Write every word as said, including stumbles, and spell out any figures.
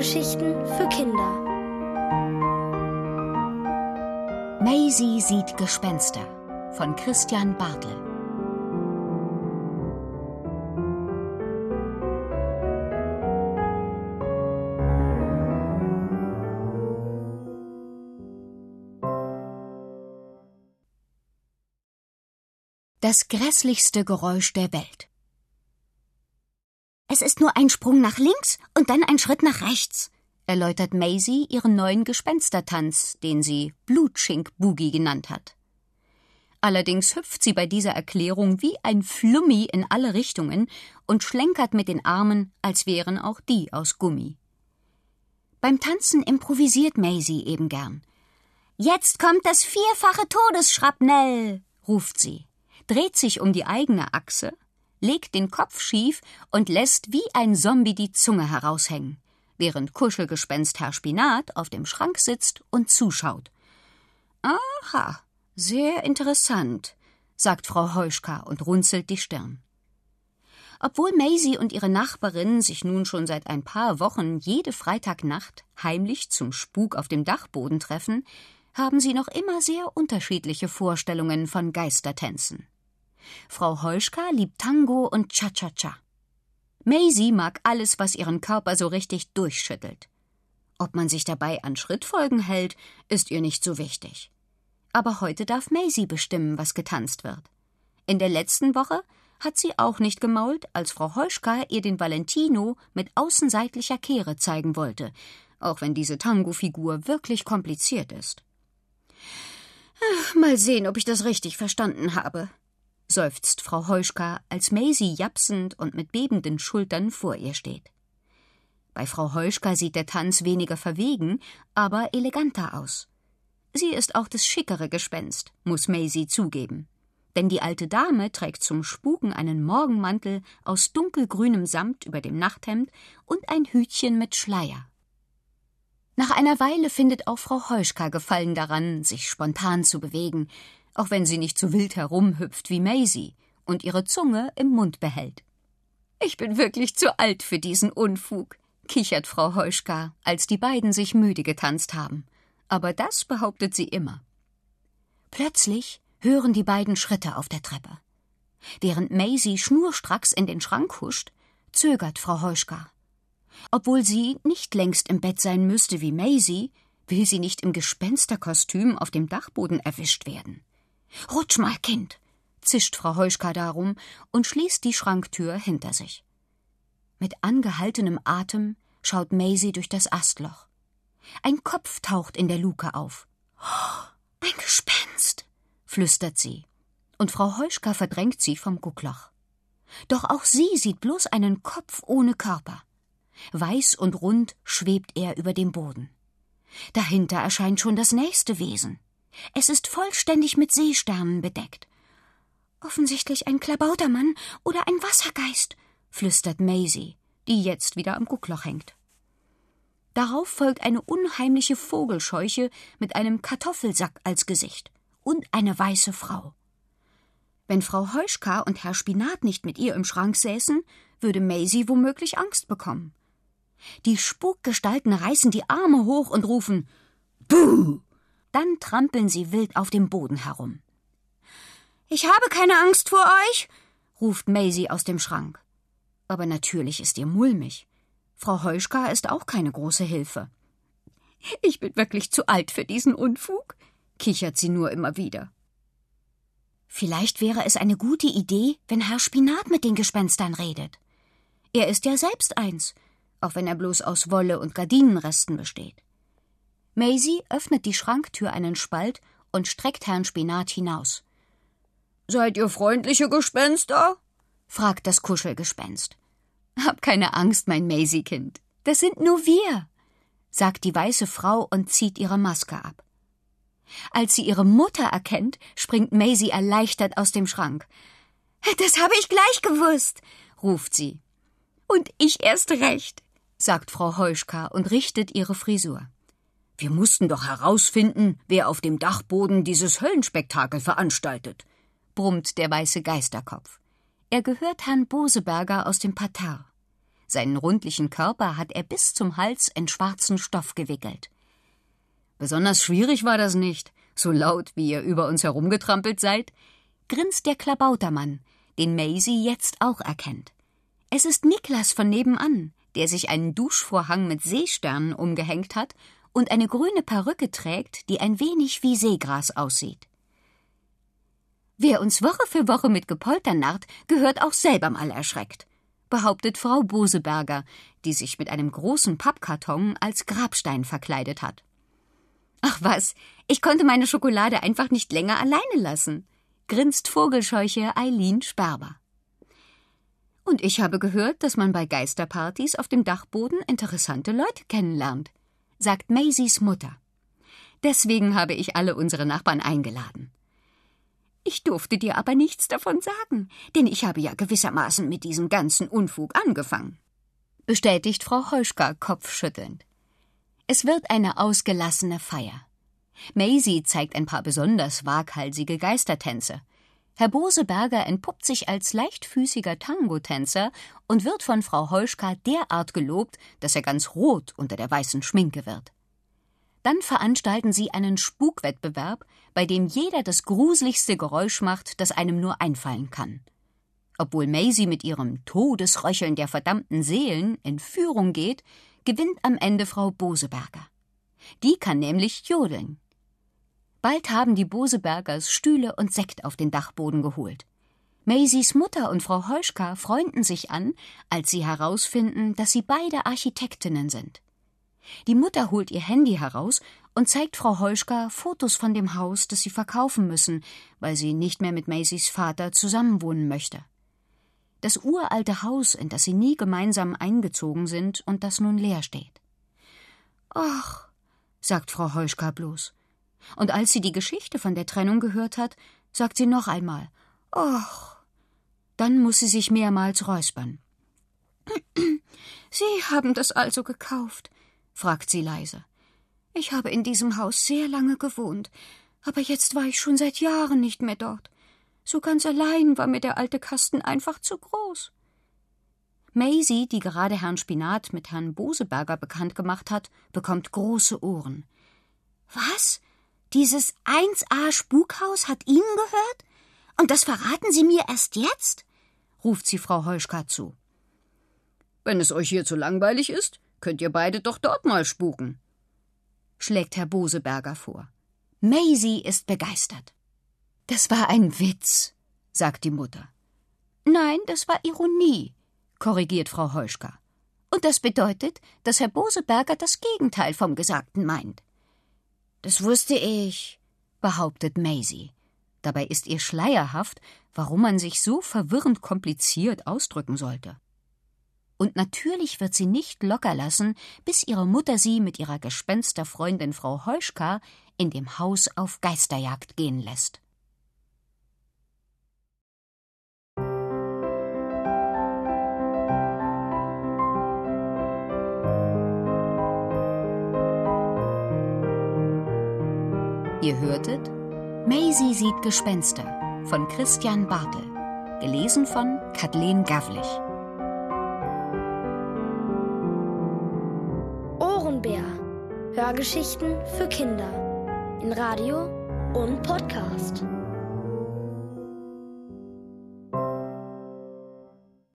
Geschichten für Kinder. Maisie sieht Gespenster von Christian Bartel. Das grässlichste Geräusch der Welt. Es ist nur ein Sprung nach links und dann ein Schritt nach rechts, erläutert Maisie ihren neuen Gespenstertanz, den sie Blutschinkboogie genannt hat. Allerdings hüpft sie bei dieser Erklärung wie ein Flummi in alle Richtungen und schlenkert mit den Armen, als wären auch die aus Gummi. Beim Tanzen improvisiert Maisie eben gern. »Jetzt kommt das vierfache Todesschrapnell«, ruft sie, dreht sich um die eigene Achse, legt den Kopf schief und lässt wie ein Zombie die Zunge heraushängen, während Kuschelgespenst Herr Spinat auf dem Schrank sitzt und zuschaut. »Aha, sehr interessant«, sagt Frau Heuschka und runzelt die Stirn. Obwohl Maisie und ihre Nachbarin sich nun schon seit ein paar Wochen jede Freitagnacht heimlich zum Spuk auf dem Dachboden treffen, haben sie noch immer sehr unterschiedliche Vorstellungen von Geistertänzen. Frau Heuschka liebt Tango und Cha-Cha-Cha. Maisie mag alles, was ihren Körper so richtig durchschüttelt. Ob man sich dabei an Schrittfolgen hält, ist ihr nicht so wichtig. Aber heute darf Maisie bestimmen, was getanzt wird. In der letzten Woche hat sie auch nicht gemault, als Frau Heuschka ihr den Valentino mit außenseitlicher Kehre zeigen wollte, auch wenn diese Tango-Figur wirklich kompliziert ist. Ach, mal sehen, ob ich das richtig verstanden habe, seufzt Frau Heuschka, als Maisie japsend und mit bebenden Schultern vor ihr steht. Bei Frau Heuschka sieht der Tanz weniger verwegen, aber eleganter aus. Sie ist auch das schickere Gespenst, muss Maisie zugeben. Denn die alte Dame trägt zum Spuken einen Morgenmantel aus dunkelgrünem Samt über dem Nachthemd und ein Hütchen mit Schleier. Nach einer Weile findet auch Frau Heuschka Gefallen daran, sich spontan zu bewegen, auch wenn sie nicht so wild herumhüpft wie Maisie und ihre Zunge im Mund behält. »Ich bin wirklich zu alt für diesen Unfug«, kichert Frau Heuschka, als die beiden sich müde getanzt haben. Aber das behauptet sie immer. Plötzlich hören die beiden Schritte auf der Treppe. Während Maisie schnurstracks in den Schrank huscht, zögert Frau Heuschka. Obwohl sie nicht längst im Bett sein müsste wie Maisie, will sie nicht im Gespensterkostüm auf dem Dachboden erwischt werden. »Rutsch mal, Kind«, zischt Frau Heuschka darum und schließt die Schranktür hinter sich. Mit angehaltenem Atem schaut Maisie durch das Astloch. Ein Kopf taucht in der Luke auf. Oh, »ein Gespenst«, flüstert sie, und Frau Heuschka verdrängt sie vom Guckloch. Doch auch sie sieht bloß einen Kopf ohne Körper. Weiß und rund schwebt er über dem Boden. Dahinter erscheint schon das nächste Wesen. Es ist vollständig mit Seesternen bedeckt. »Offensichtlich ein Klabautermann oder ein Wassergeist«, flüstert Maisie, die jetzt wieder am Guckloch hängt. Darauf folgt eine unheimliche Vogelscheuche mit einem Kartoffelsack als Gesicht und eine weiße Frau. Wenn Frau Heuschka und Herr Spinat nicht mit ihr im Schrank säßen, würde Maisie womöglich Angst bekommen. Die Spukgestalten reißen die Arme hoch und rufen »Buh!« Dann trampeln sie wild auf dem Boden herum. »Ich habe keine Angst vor euch«, ruft Maisie aus dem Schrank. Aber natürlich ist ihr mulmig. Frau Heuschka ist auch keine große Hilfe. »Ich bin wirklich zu alt für diesen Unfug«, kichert sie nur immer wieder. Vielleicht wäre es eine gute Idee, wenn Herr Spinat mit den Gespenstern redet. Er ist ja selbst eins, auch wenn er bloß aus Wolle und Gardinenresten besteht. Maisie öffnet die Schranktür einen Spalt und streckt Herrn Spinat hinaus. »Seid ihr freundliche Gespenster?«, fragt das Kuschelgespenst. »Hab keine Angst, mein Maisie-Kind, das sind nur wir«, sagt die weiße Frau und zieht ihre Maske ab. Als sie ihre Mutter erkennt, springt Maisie erleichtert aus dem Schrank. »Das habe ich gleich gewusst«, ruft sie. »Und ich erst recht«, sagt Frau Heuschka und richtet ihre Frisur. »Wir mussten doch herausfinden, wer auf dem Dachboden dieses Höllenspektakel veranstaltet«, brummt der weiße Geisterkopf. Er gehört Herrn Boseberger aus dem Parterre. Seinen rundlichen Körper hat er bis zum Hals in schwarzen Stoff gewickelt. Besonders schwierig war das nicht, so laut, wie ihr über uns herumgetrampelt seid, grinst der Klabautermann, den Maisie jetzt auch erkennt. Es ist Niklas von nebenan, der sich einen Duschvorhang mit Seesternen umgehängt hat und eine grüne Perücke trägt, die ein wenig wie Seegras aussieht. Wer uns Woche für Woche mit Gepolter narrt, gehört auch selber mal erschreckt, behauptet Frau Boseberger, die sich mit einem großen Pappkarton als Grabstein verkleidet hat. Ach was, ich konnte meine Schokolade einfach nicht länger alleine lassen, grinst vogelscheuche Eileen Sperber. Und ich habe gehört, dass man bei Geisterpartys auf dem Dachboden interessante Leute kennenlernt, sagt Maisies Mutter. Deswegen habe ich alle unsere Nachbarn eingeladen. Ich durfte dir aber nichts davon sagen, denn ich habe ja gewissermaßen mit diesem ganzen Unfug angefangen, bestätigt Frau Heuschka kopfschüttelnd. Es wird eine ausgelassene Feier. Maisie zeigt ein paar besonders waghalsige Geistertänze. Herr Boseberger entpuppt sich als leichtfüßiger Tango-Tänzer und wird von Frau Heuschka derart gelobt, dass er ganz rot unter der weißen Schminke wird. Dann veranstalten sie einen Spukwettbewerb, bei dem jeder das gruseligste Geräusch macht, das einem nur einfallen kann. Obwohl Maisie mit ihrem Todesröcheln der verdammten Seelen in Führung geht, gewinnt am Ende Frau Boseberger. Die kann nämlich jodeln. Bald haben die Bosebergers Stühle und Sekt auf den Dachboden geholt. Maisies Mutter und Frau Heuschka freunden sich an, als sie herausfinden, dass sie beide Architektinnen sind. Die Mutter holt ihr Handy heraus und zeigt Frau Heuschka Fotos von dem Haus, das sie verkaufen müssen, weil sie nicht mehr mit Maisies Vater zusammenwohnen möchte. Das uralte Haus, in das sie nie gemeinsam eingezogen sind und das nun leer steht. »Ach«, sagt Frau Heuschka bloß. Und als sie die Geschichte von der Trennung gehört hat, sagt sie noch einmal »Ach«. Dann muss sie sich mehrmals räuspern. »Sie haben das also gekauft?« fragt sie leise. »Ich habe in diesem Haus sehr lange gewohnt, aber jetzt war ich schon seit Jahren nicht mehr dort. So ganz allein war mir der alte Kasten einfach zu groß.« Maisie, die gerade Herrn Spinat mit Herrn Boseberger bekannt gemacht hat, bekommt große Ohren. »Was? Dieses eins a-Spukhaus hat Ihnen gehört? Und das verraten Sie mir erst jetzt?« ruft sie Frau Heuschka zu. »Wenn es euch hier zu langweilig ist, könnt ihr beide doch dort mal spuken«, schlägt Herr Boseberger vor. Maisie ist begeistert. »Das war ein Witz«, sagt die Mutter. »Nein, das war Ironie«, korrigiert Frau Heuschka. »Und das bedeutet, dass Herr Boseberger das Gegenteil vom Gesagten meint.« »Das wusste ich«, behauptet Maisie. Dabei ist ihr schleierhaft, warum man sich so verwirrend kompliziert ausdrücken sollte. Und natürlich wird sie nicht locker lassen, bis ihre Mutter sie mit ihrer Gespensterfreundin Frau Heuschka in dem Haus auf Geisterjagd gehen lässt. Ihr hörtet »Maisie sieht Gespenster« von Christian Bartel, gelesen von Cathlen Gawlich. Hörgeschichten für Kinder in Radio und Podcast.